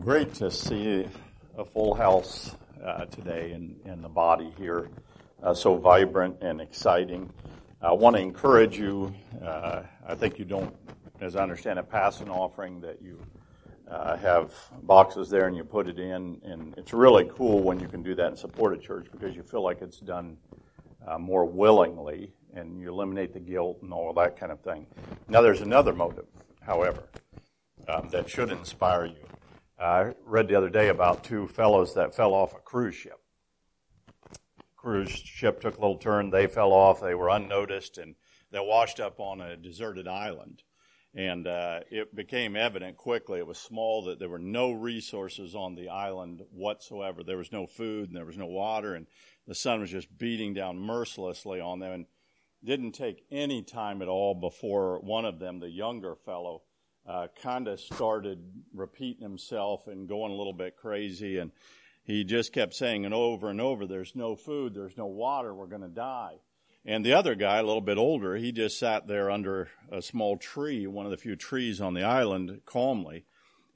Great to see a full house today in the body here, so vibrant and exciting. I want to encourage you, I think you don't, as I understand it, pass an offering that you have boxes there and you put it in, and it's really cool when you can do that and support a church because you feel like it's done more willingly and you eliminate the guilt and all that kind of thing. Now there's another motive, however, that should inspire you. I read the other day about two fellows that fell off a cruise ship. Cruise ship took a little turn. They fell off. They were unnoticed, and they washed up on a deserted island. And it became evident quickly. It was small that there were no resources on the island whatsoever. There was no food, and there was no water, and the sun was just beating down mercilessly on them. And it didn't take any time at all before one of them, the younger fellow, kind of started repeating himself and going a little bit crazy, and he just kept saying it over and over, there's no food, there's no water, we're going to die. And the other guy, a little bit older, he just sat there under a small tree, one of the few trees on the island, calmly,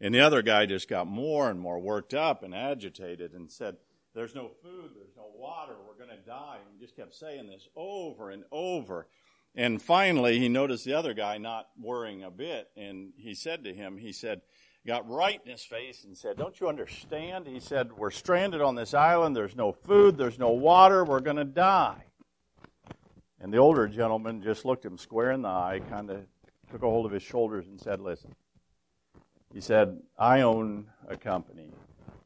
and the other guy just got more and more worked up and agitated and said, there's no food, there's no water, we're going to die, and he just kept saying this over and over. And finally, he noticed the other guy not worrying a bit, and he said to him, got right in his face and said, don't you understand? He said, we're stranded on this island, there's no food, there's no water, we're going to die. And the older gentleman just looked him square in the eye, kind of took a hold of his shoulders and said, listen. He said, I own a company,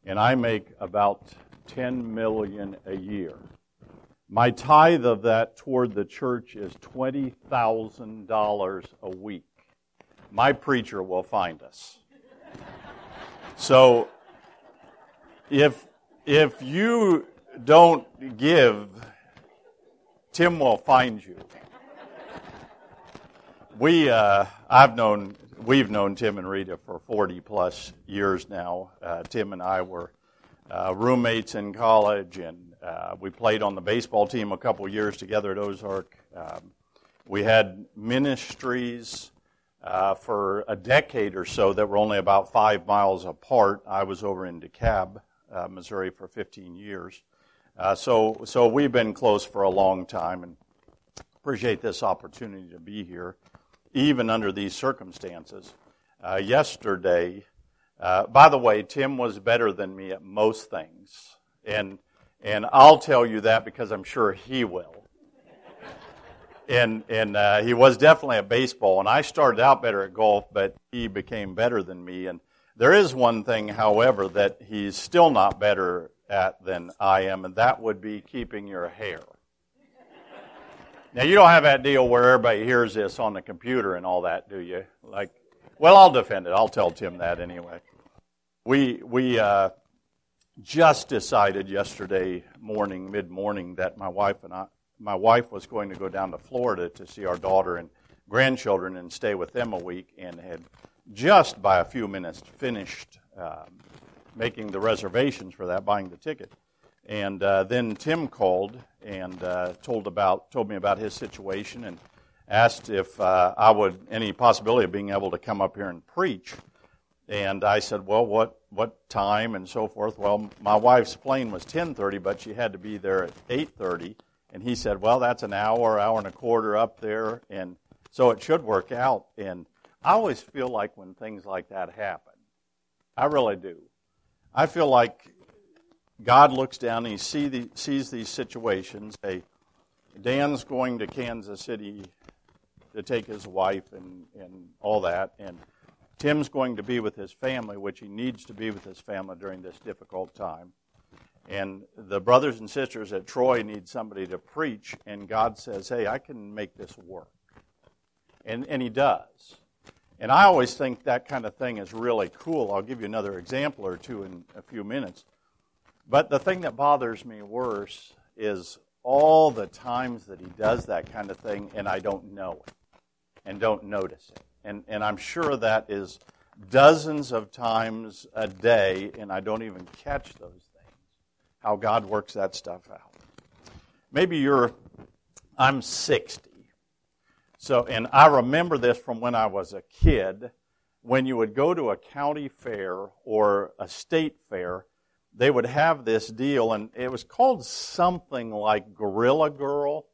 and I make about $10 million a year. My tithe of that toward the church is $20,000 a week. My preacher will find us. So if you don't give, Tim will find you. We've known Tim and Rita for 40 plus years now. Tim and I were roommates in college, and we played on the baseball team a couple years together at Ozark. We had ministries for a decade or so that were only about 5 miles apart. I was over in DeKalb, Missouri, for 15 years. So we've been close for a long time, and appreciate this opportunity to be here, even under these circumstances. Yesterday... by the way, Tim was better than me at most things, and I'll tell you that because I'm sure he will. And he was definitely at baseball, and I started out better at golf, but he became better than me. And there is one thing, however, that he's still not better at than I am, and that would be keeping your hair. Now, you don't have that deal where everybody hears this on the computer and all that, do you? Well, I'll defend it. I'll tell Tim that anyway. We just decided yesterday morning, mid-morning, that my wife was going to go down to Florida to see our daughter and grandchildren and stay with them a week, and had just by a few minutes finished making the reservations for that, buying the ticket. And then Tim called and told me about his situation, and asked if I would, any possibility of being able to come up here and preach. And I said, well, what time and so forth? Well, my wife's plane was 10:30, but she had to be there at 8:30. And he said, well, that's an hour and a quarter up there, and so it should work out. And I always feel like when things like that happen, I really do. I feel like God looks down and he sees these situations. Hey, Dan's going to Kansas City to take his wife and all that, and Tim's going to be with his family, which he needs to be with his family during this difficult time. And the brothers and sisters at Troy need somebody to preach, and God says, hey, I can make this work. And he does. And I always think that kind of thing is really cool. I'll give you another example or two in a few minutes. But the thing that bothers me worse is all the times that he does that kind of thing, and I don't know it and don't notice it. And I'm sure that is dozens of times a day, and I don't even catch those things, how God works that stuff out. Maybe I'm 60, so, and I remember this from when I was a kid, when you would go to a county fair or a state fair, they would have this deal, and it was called something like Gorilla Girl,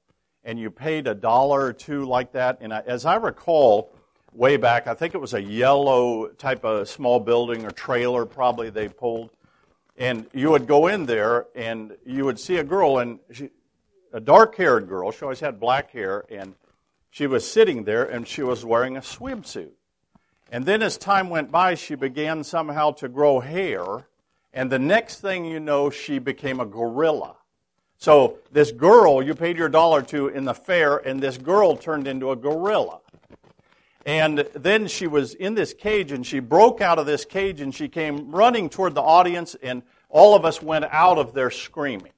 and you paid $1 or $2 like that. And as I recall, way back, I think it was a yellow type of small building or trailer probably they pulled, and you would go in there, and you would see a girl, and a dark-haired girl, she always had black hair, and she was sitting there, and she was wearing a swimsuit. And then as time went by, she began somehow to grow hair, and the next thing you know, she became a gorilla. So this girl you paid your dollar to in the fair, and this girl turned into a gorilla. And then she was in this cage, and she broke out of this cage, and she came running toward the audience, and all of us went out of there screaming.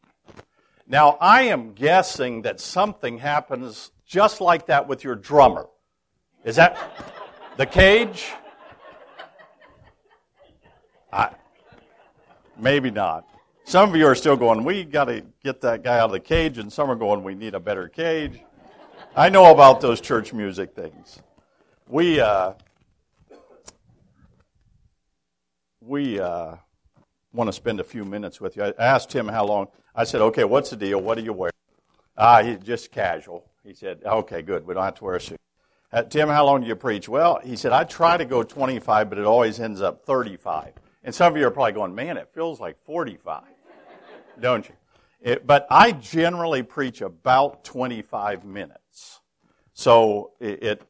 Now, I am guessing that something happens just like that with your drummer. Is that the cage? Maybe not. Some of you are still going, we got to get that guy out of the cage, and some are going, we need a better cage. I know about those church music things. We want to spend a few minutes with you. I asked him how long. I said, okay, what's the deal? What do you wear? He's just casual. He said, okay, good. We don't have to wear a suit. Tim, how long do you preach? Well, he said, I try to go 25, but it always ends up 35. And some of you are probably going, man, it feels like 45, don't you? But I generally preach about 25 minutes. So if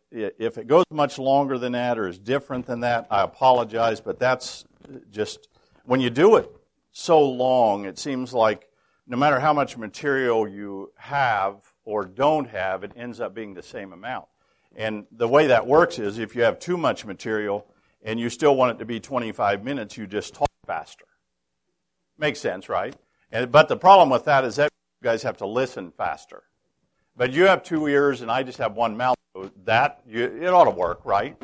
it goes much longer than that or is different than that, I apologize, but that's just, when you do it so long, it seems like no matter how much material you have or don't have, it ends up being the same amount. And the way that works is if you have too much material and you still want it to be 25 minutes, you just talk faster. Makes sense, right? But the problem with that is that you guys have to listen faster. But you have two ears, and I just have one mouth. So it ought to work, right?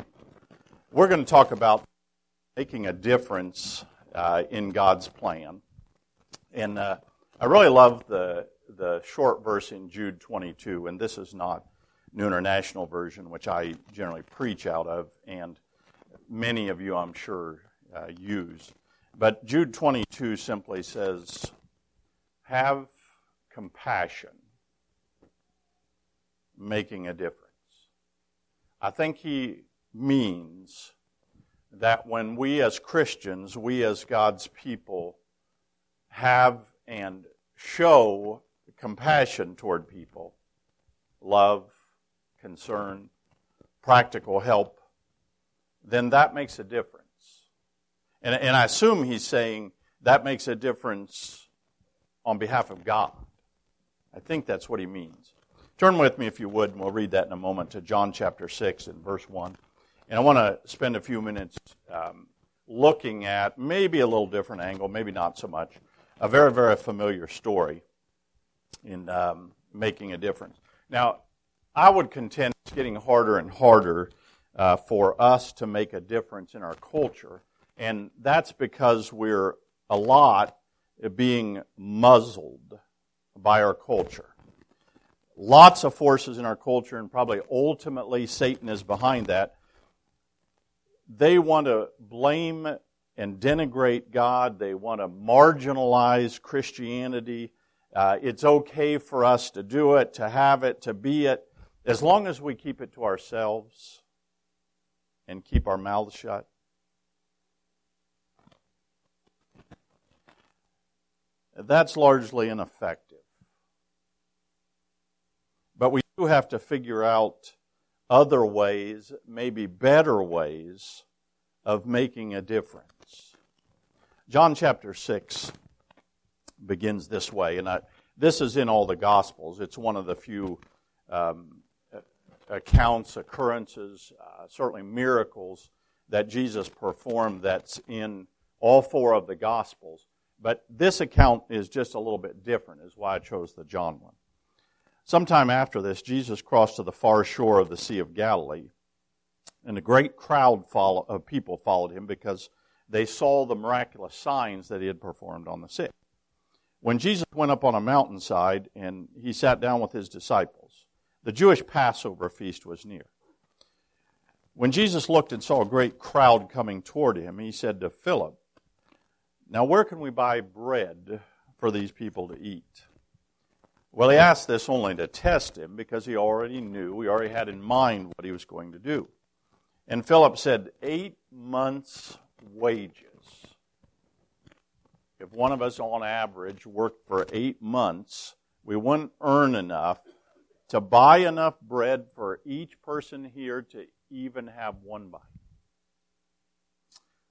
We're going to talk about making a difference in God's plan, and I really love the short verse in Jude 22. And this is not New International Version, which I generally preach out of, and many of you, I'm sure, use. But Jude 22 simply says, "Have compassion." Making a difference. I think he means that when we as Christians, we as God's people, have and show compassion toward people, love, concern, practical help, then that makes a difference. And I assume he's saying that makes a difference on behalf of God. I think that's what he means. Turn with me, if you would, and we'll read that in a moment, to John chapter 6 and verse 1. And I want to spend a few minutes looking at maybe a little different angle, maybe not so much, a very, very familiar story in making a difference. Now, I would contend it's getting harder and harder for us to make a difference in our culture, and that's because we're a lot being muzzled by our culture. Lots of forces in our culture, and probably ultimately Satan is behind that. They want to blame and denigrate God. They want to marginalize Christianity. It's okay for us to do it, to have it, to be it, as long as we keep it to ourselves and keep our mouths shut. That's largely ineffective. But we do have to figure out other ways, maybe better ways, of making a difference. John chapter 6 begins this way, and this is in all the Gospels. It's one of the few accounts, occurrences, certainly miracles that Jesus performed that's in all four of the Gospels. But this account is just a little bit different, is why I chose the John one. Sometime after this, Jesus crossed to the far shore of the Sea of Galilee, and a great crowd of people followed him because they saw the miraculous signs that he had performed on the sick. When Jesus went up on a mountainside, and he sat down with his disciples, the Jewish Passover feast was near. When Jesus looked and saw a great crowd coming toward him, he said to Philip, "Now where can we buy bread for these people to eat?" Well, he asked this only to test him because he already had in mind what he was going to do. And Philip said, 8 months' wages. If one of us on average worked for 8 months, we wouldn't earn enough to buy enough bread for each person here to even have one bite.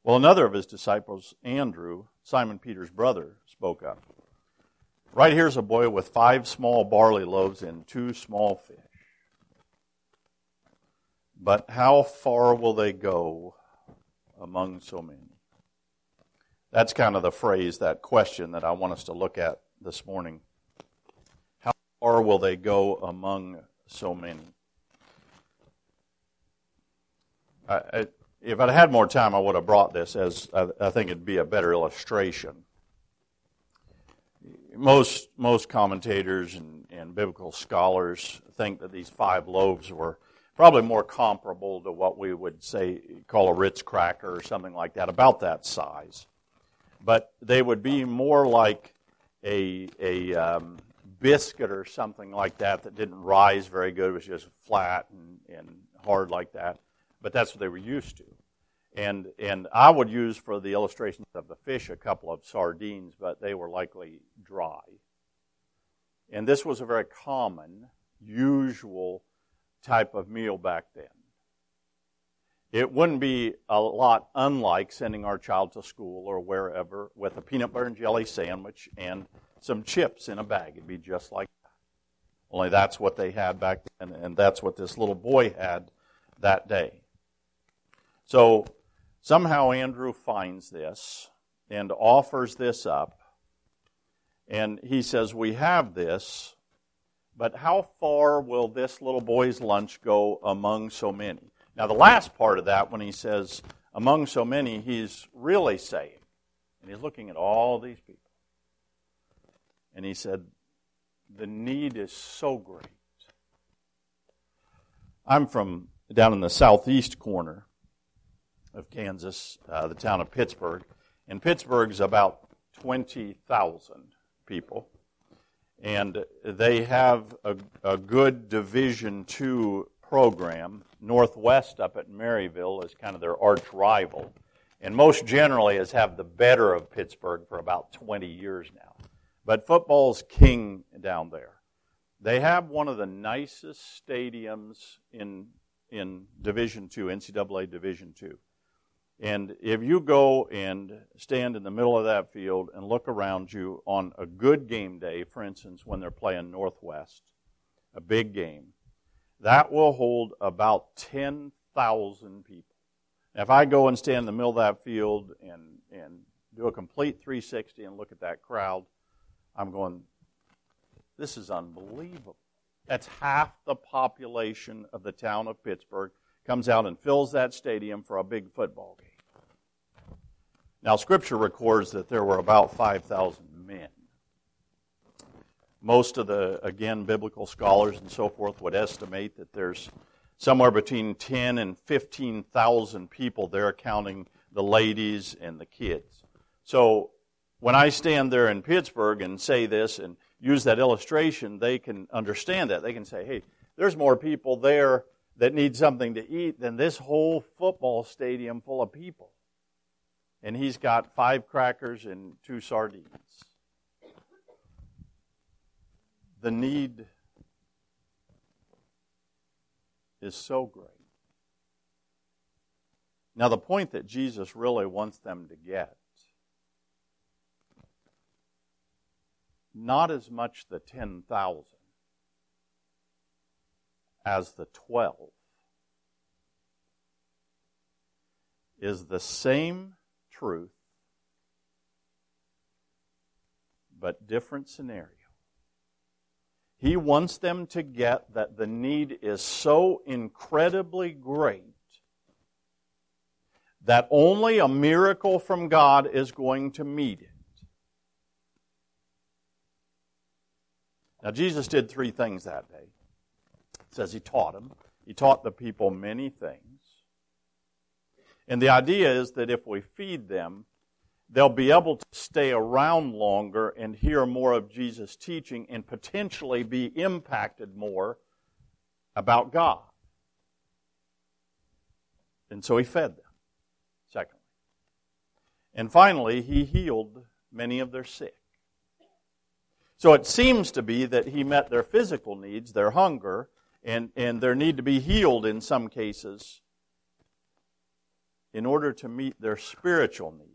Well, another of his disciples, Andrew, Simon Peter's brother, spoke up. "Right here's a boy with 5 small barley loaves and 2 small fish. But how far will they go among so many?" That's kind of the phrase, that question that I want us to look at this morning. How far will they go among so many? If I'd had more time, I would have brought this as I think it'd be a better illustration. Most commentators and biblical scholars think that these 5 loaves were probably more comparable to what we would call a Ritz cracker or something like that, about that size. But they would be more like a biscuit or something like that didn't rise very good. It was just flat and hard like that. But that's what they were used to. And I would use for the illustrations of the fish a couple of sardines, but they were likely dry. And this was a very common, usual type of meal back then. It wouldn't be a lot unlike sending our child to school or wherever with a peanut butter and jelly sandwich and some chips in a bag. It'd be just like that. Only that's what they had back then, and that's what this little boy had that day. So somehow Andrew finds this and offers this up, and he says, "We have this, but how far will this little boy's lunch go among so many?" Now, the last part of that, when he says, among so many, he's really saying, and he's looking at all these people, and he said, the need is so great. I'm from down in the southeast corner of Kansas, the town of Pittsburgh, and Pittsburgh's about 20,000 people. And they have a good Division II program. Northwest up at Maryville is kind of their arch rival. And most generally has had the better of Pittsburgh for about 20 years now. But football's king down there. They have one of the nicest stadiums in Division II, NCAA Division II. And if you go and stand in the middle of that field and look around you on a good game day, for instance, when they're playing Northwest, a big game, that will hold about 10,000 people. Now, if I go and stand in the middle of that field and do a complete 360 and look at that crowd, I'm going, this is unbelievable. That's half the population of the town of Pittsburgh comes out and fills that stadium for a big football game. Now, Scripture records that there were about 5,000 men. Most of the, again, biblical scholars and so forth would estimate that there's somewhere between 10 and 15,000 people there, counting the ladies and the kids. So when I stand there in Pittsburgh and say this and use that illustration, they can understand that. They can say, hey, there's more people there that need something to eat than this whole football stadium full of people. And he's got 5 crackers and 2 sardines. The need is so great. Now, the point that Jesus really wants them to get, not as much the 10,000 as the 12, is the same truth, but different scenario. He wants them to get that the need is so incredibly great that only a miracle from God is going to meet it. Now, Jesus did 3 things that day. It says he taught them. He taught the people many things. And the idea is that if we feed them, they'll be able to stay around longer and hear more of Jesus' teaching and potentially be impacted more about God. And so he fed them, secondly. And finally, he healed many of their sick. So it seems to be that he met their physical needs, their hunger, and their need to be healed in some cases in order to meet their spiritual needs.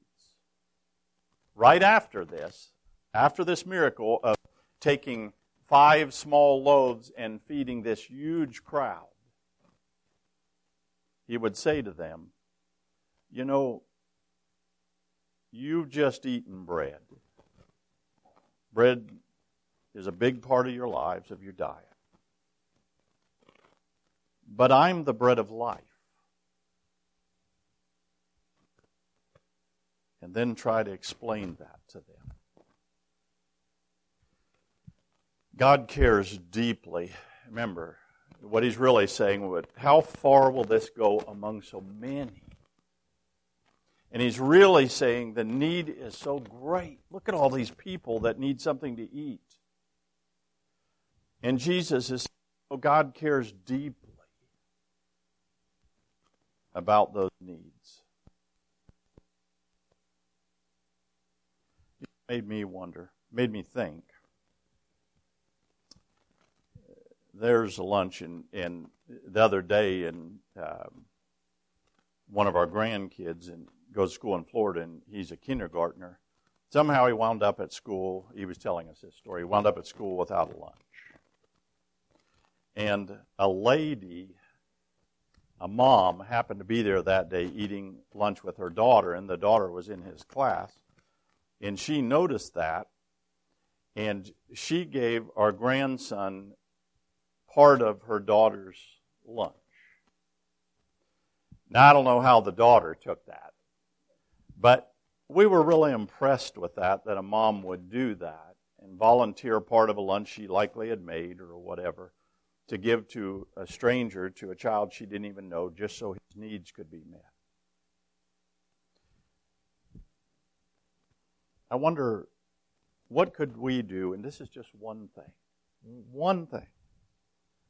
Right after this miracle of taking 5 small loaves and feeding this huge crowd, he would say to them, you know, you've just eaten bread. Bread is a big part of your lives, of your diet. But I'm the bread of life. And then try to explain that to them. God cares deeply. Remember, what he's really saying, how far will this go among so many? And he's really saying the need is so great. Look at all these people that need something to eat. And Jesus is saying, oh, God cares deeply about those needs. It made me wonder, made me think. There's a lunch in the other day, and one of our grandkids goes to school in Florida, and he's a kindergartner. Somehow he wound up at school. He was telling us this story. He wound up at school without a lunch. And a lady, a mom, happened to be there that day eating lunch with her daughter, and the daughter was in his class. And she noticed that, and she gave our grandson part of her daughter's lunch. Now, I don't know how the daughter took that, but we were really impressed with that a mom would do that and volunteer part of a lunch she likely had made or whatever to give to a stranger, to a child she didn't even know, just so his needs could be met. I wonder, what could we do, and this is just one thing.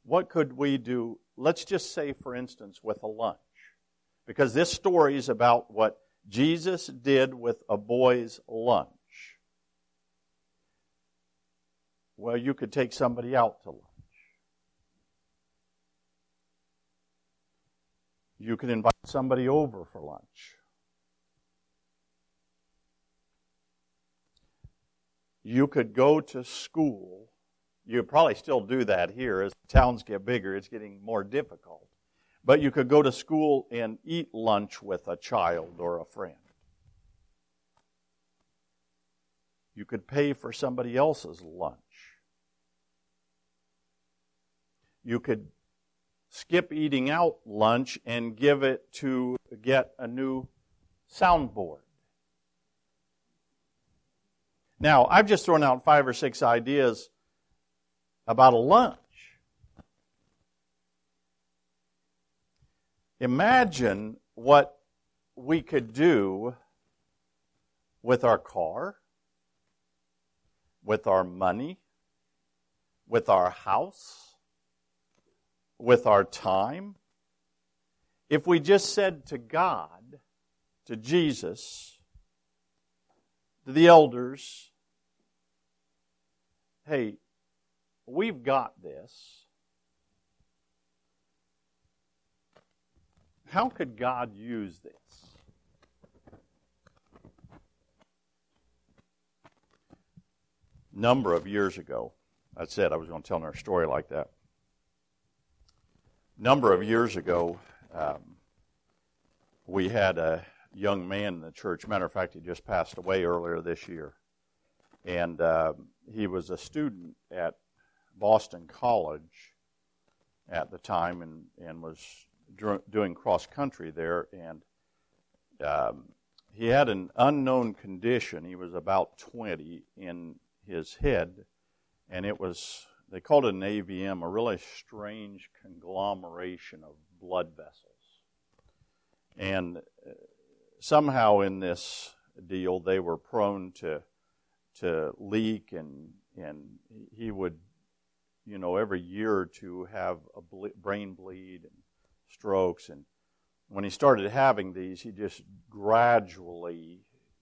What could we do, let's just say, for instance, with a lunch? Because this story is about what Jesus did with a boy's lunch. Well, you could take somebody out to lunch. You could invite somebody over for lunch. You could go to school. You probably still do that here. As towns get bigger, it's getting more difficult. But you could go to school and eat lunch with a child or a friend. You could pay for somebody else's lunch. You could skip eating out lunch and give it to get a new soundboard. Now, I've just thrown out 5 or 6 ideas about a lunch. Imagine what we could do with our car, with our money, with our house, with our time, if we just said to God, to Jesus, to the elders, hey, we've got this. How could God use this? A number of years ago, I said I was going to tell another story like that. Number of years ago, we had a young man in the church. Matter of fact, he just passed away earlier this year. And he was a student at Boston College at the time and was doing cross-country there. And he had an unknown condition. He was about 20 in his head, and it was... They called it an AVM, a really strange conglomeration of blood vessels. And somehow in this deal they were prone to leak, and he would, every year or two have a brain bleed and strokes. And when he started having these, he just gradually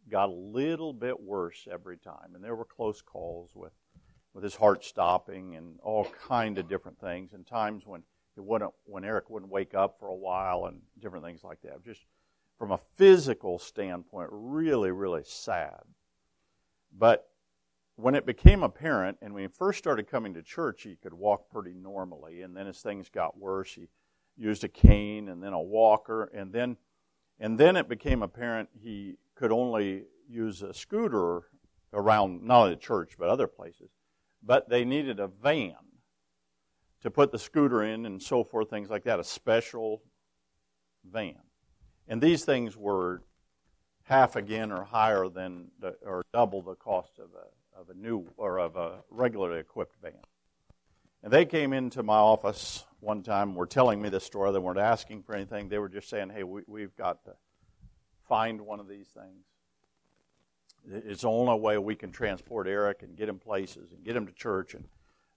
got a little bit worse every time. And there were close calls with his heart stopping and all kind of different things, and times when Eric wouldn't wake up for a while and different things like that. Just from a physical standpoint, really, really sad. But when it became apparent, and when he first started coming to church, he could walk pretty normally. And then as things got worse, he used a cane and then a walker. And then it became apparent he could only use a scooter around, not only the church, but other places. But they needed a van to put the scooter in and so forth, things like that, a special van. And these things were half again or higher than, or double the cost of a new, or of a regularly equipped van. And they came into my office one time, were telling me this story. They weren't asking for anything. They were just saying, hey, we've got to find one of these things. It's the only way we can transport Eric and get him places and get him to church and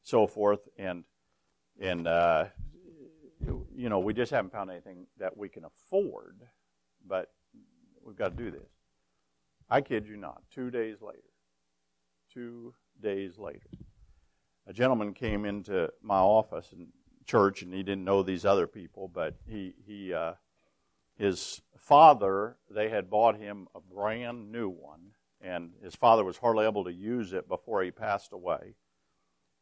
so forth. And we just haven't found anything that we can afford, but we've got to do this. I kid you not, 2 days later, a gentleman came into my office and church, and he didn't know these other people, but he his father, they had bought him a brand new one, and his father was hardly able to use it before he passed away.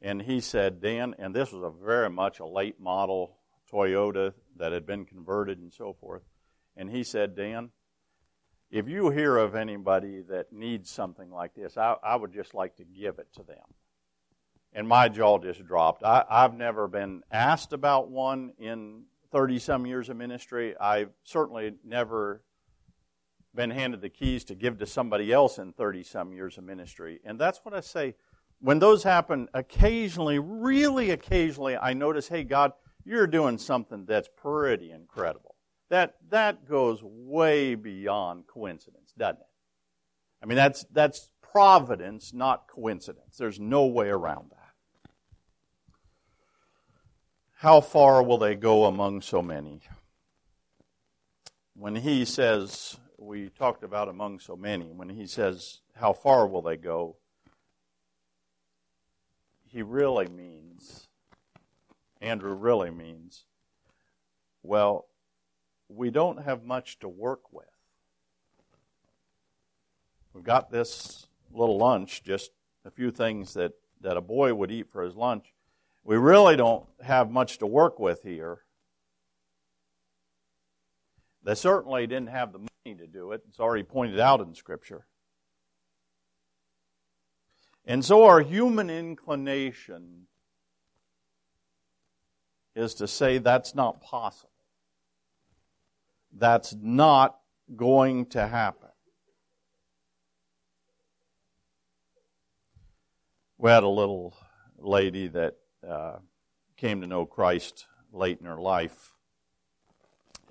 And he said, Dan, and this was very much a late model Toyota that had been converted and so forth. And he said, Dan, if you hear of anybody that needs something like this, I would just like to give it to them. And my jaw just dropped. I've never been asked about one in 30-some years of ministry. I've certainly never been handed the keys to give to somebody else in 30-some years of ministry. And that's what I say. When those happen, occasionally, I notice, hey, God, you're doing something that's pretty incredible. That goes way beyond coincidence, doesn't it? I mean, that's providence, not coincidence. There's no way around that. How far will they go among so many? When he says, we talked about among so many, when he says, how far will they go? He really means, Andrew really means, well, we don't have much to work with. We've got this little lunch, just a few things that a boy would eat for his lunch. We really don't have much to work with here. They certainly didn't have the money to do it. It's already pointed out in Scripture. And so our human inclination is to say that's not possible. That's not going to happen. We had a little lady that came to know Christ late in her life,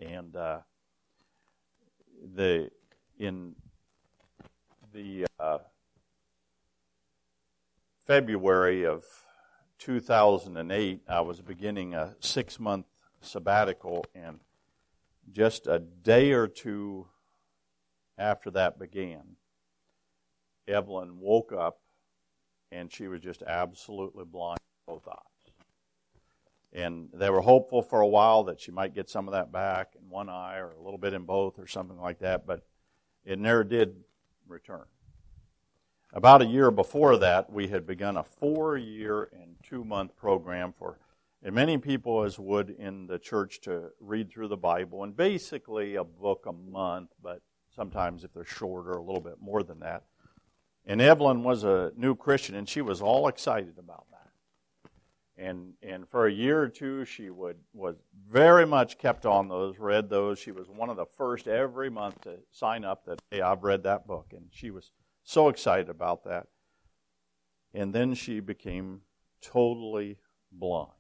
and in February of 2008, I was beginning a 6-month sabbatical, and just a day or two after that began, Evelyn woke up, and she was just absolutely blind in both eyes. And they were hopeful for a while that she might get some of that back in one eye or a little bit in both or something like that, but it never did return. About a year before that, we had begun a 4-year and 2-month program for and many people as would in the church to read through the Bible, and basically a book a month, but sometimes if they're shorter, a little bit more than that. And Evelyn was a new Christian, and she was all excited about that. And for a year or two, she was very much kept on those, read those. She was one of the first every month to sign up that, hey, I've read that book. And she was so excited about that. And then she became totally blind.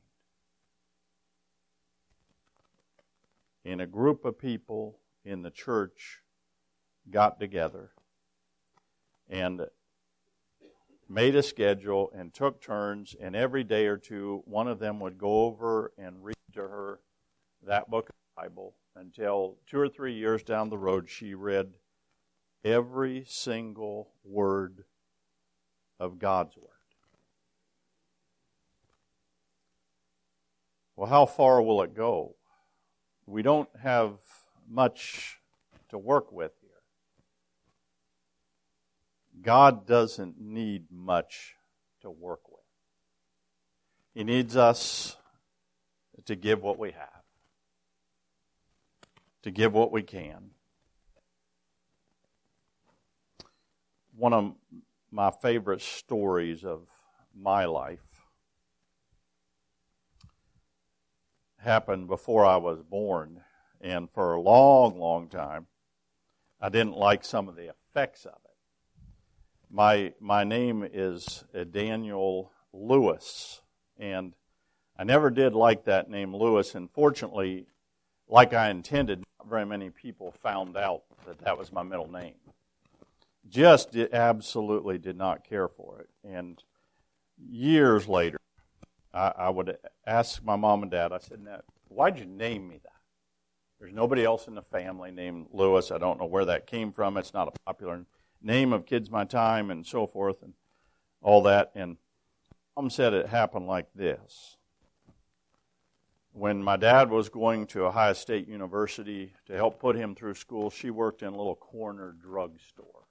In a group of people in the church got together and made a schedule and took turns, and every day or two, one of them would go over and read to her that book of the Bible until 2 or 3 years down the road she read every single word of God's Word. Well, how far will it go? We don't have much to work with here. God doesn't need much to work with. He needs us to give what we have, to give what we can. One of my favorite stories of my life happened before I was born, and for a long, long time, I didn't like some of the effects of it. My name is Daniel Lewis, and I never did like that name Lewis, and fortunately, like I intended, not very many people found out that that was my middle name. Just absolutely did not care for it, and years later, I would ask my mom and dad, I said, "Now, why'd you name me that? There's nobody else in the family named Lewis. I don't know where that came from. It's not a popular name of kids my time," and so forth and all that. And Mom said it happened like this. When my dad was going to Ohio State University to help put him through school, she worked in a little corner drugstore.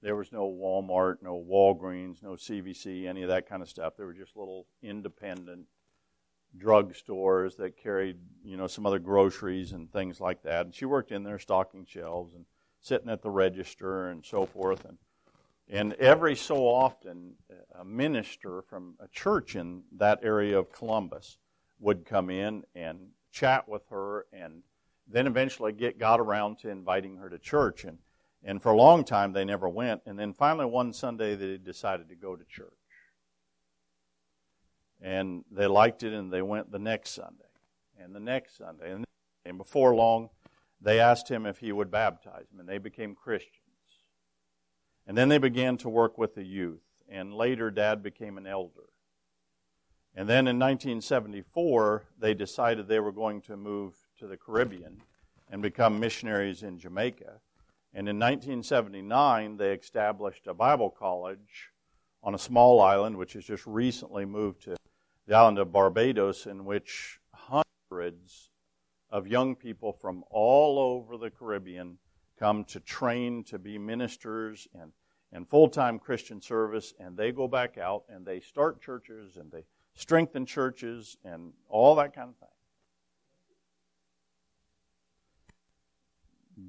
There was no Walmart, no Walgreens, no CVC, any of that kind of stuff. There were just little independent drugstores that carried, some other groceries and things like that. And she worked in there stocking shelves and sitting at the register and so forth. And every so often, a minister from a church in that area of Columbus would come in and chat with her and then eventually got around to inviting her to church. And for a long time, they never went. And then finally one Sunday, they decided to go to church. And they liked it, and they went the next Sunday, and the next Sunday. And before long, they asked him if he would baptize them, and they became Christians. And then they began to work with the youth. And later, Dad became an elder. And then in 1974, they decided they were going to move to the Caribbean and become missionaries in Jamaica. And in 1979, they established a Bible college on a small island, which has just recently moved to the island of Barbados, in which hundreds of young people from all over the Caribbean come to train to be ministers and full-time Christian service, and they go back out and they start churches and they strengthen churches and all that kind of thing.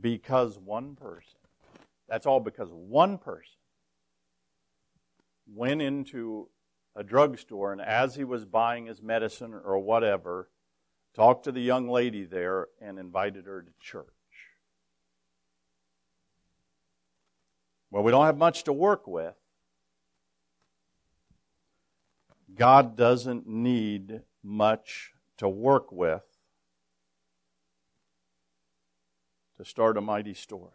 Because one person, that's all because one person went into a drugstore and as he was buying his medicine or whatever, talked to the young lady there and invited her to church. Well, we don't have much to work with. God doesn't need much to work with to start a mighty story.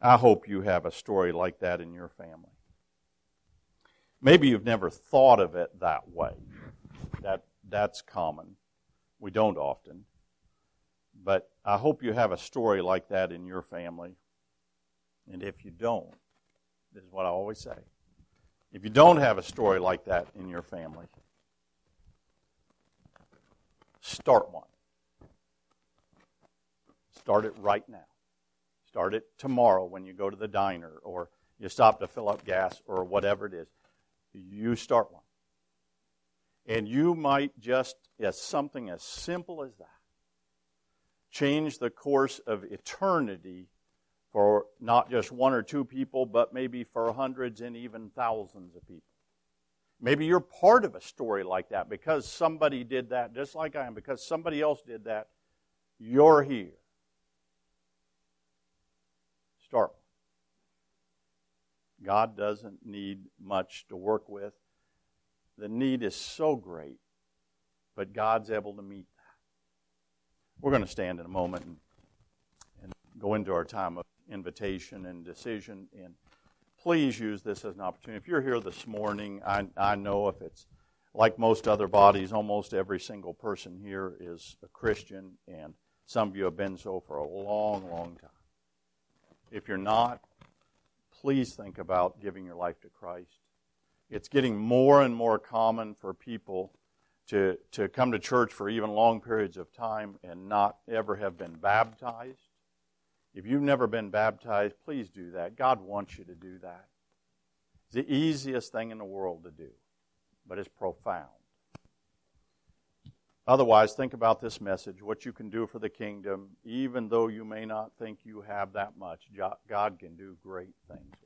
I hope you have a story like that in your family. Maybe you've never thought of it that way. That's common. We don't often. But I hope you have a story like that in your family. And if you don't, this is what I always say. If you don't have a story like that in your family, start one. Start it right now. Start it tomorrow when you go to the diner or you stop to fill up gas or whatever it is. You start one. And you might just, as something as simple as that, change the course of eternity for not just one or two people, but maybe for hundreds and even thousands of people. Maybe you're part of a story like that because somebody did that, just like I am, because somebody else did that. You're here. Start. God doesn't need much to work with. The need is so great, but God's able to meet that. We're going to stand in a moment and go into our time of invitation and decision. And please use this as an opportunity. If you're here this morning, I know if it's like most other bodies, almost every single person here is a Christian, and some of you have been so for a long, long time. If you're not, please think about giving your life to Christ. It's getting more and more common for people to come to church for even long periods of time and not ever have been baptized. If you've never been baptized, please do that. God wants you to do that. It's the easiest thing in the world to do, but it's profound. Otherwise, think about this message, what you can do for the kingdom. Even though you may not think you have that much, God can do great things.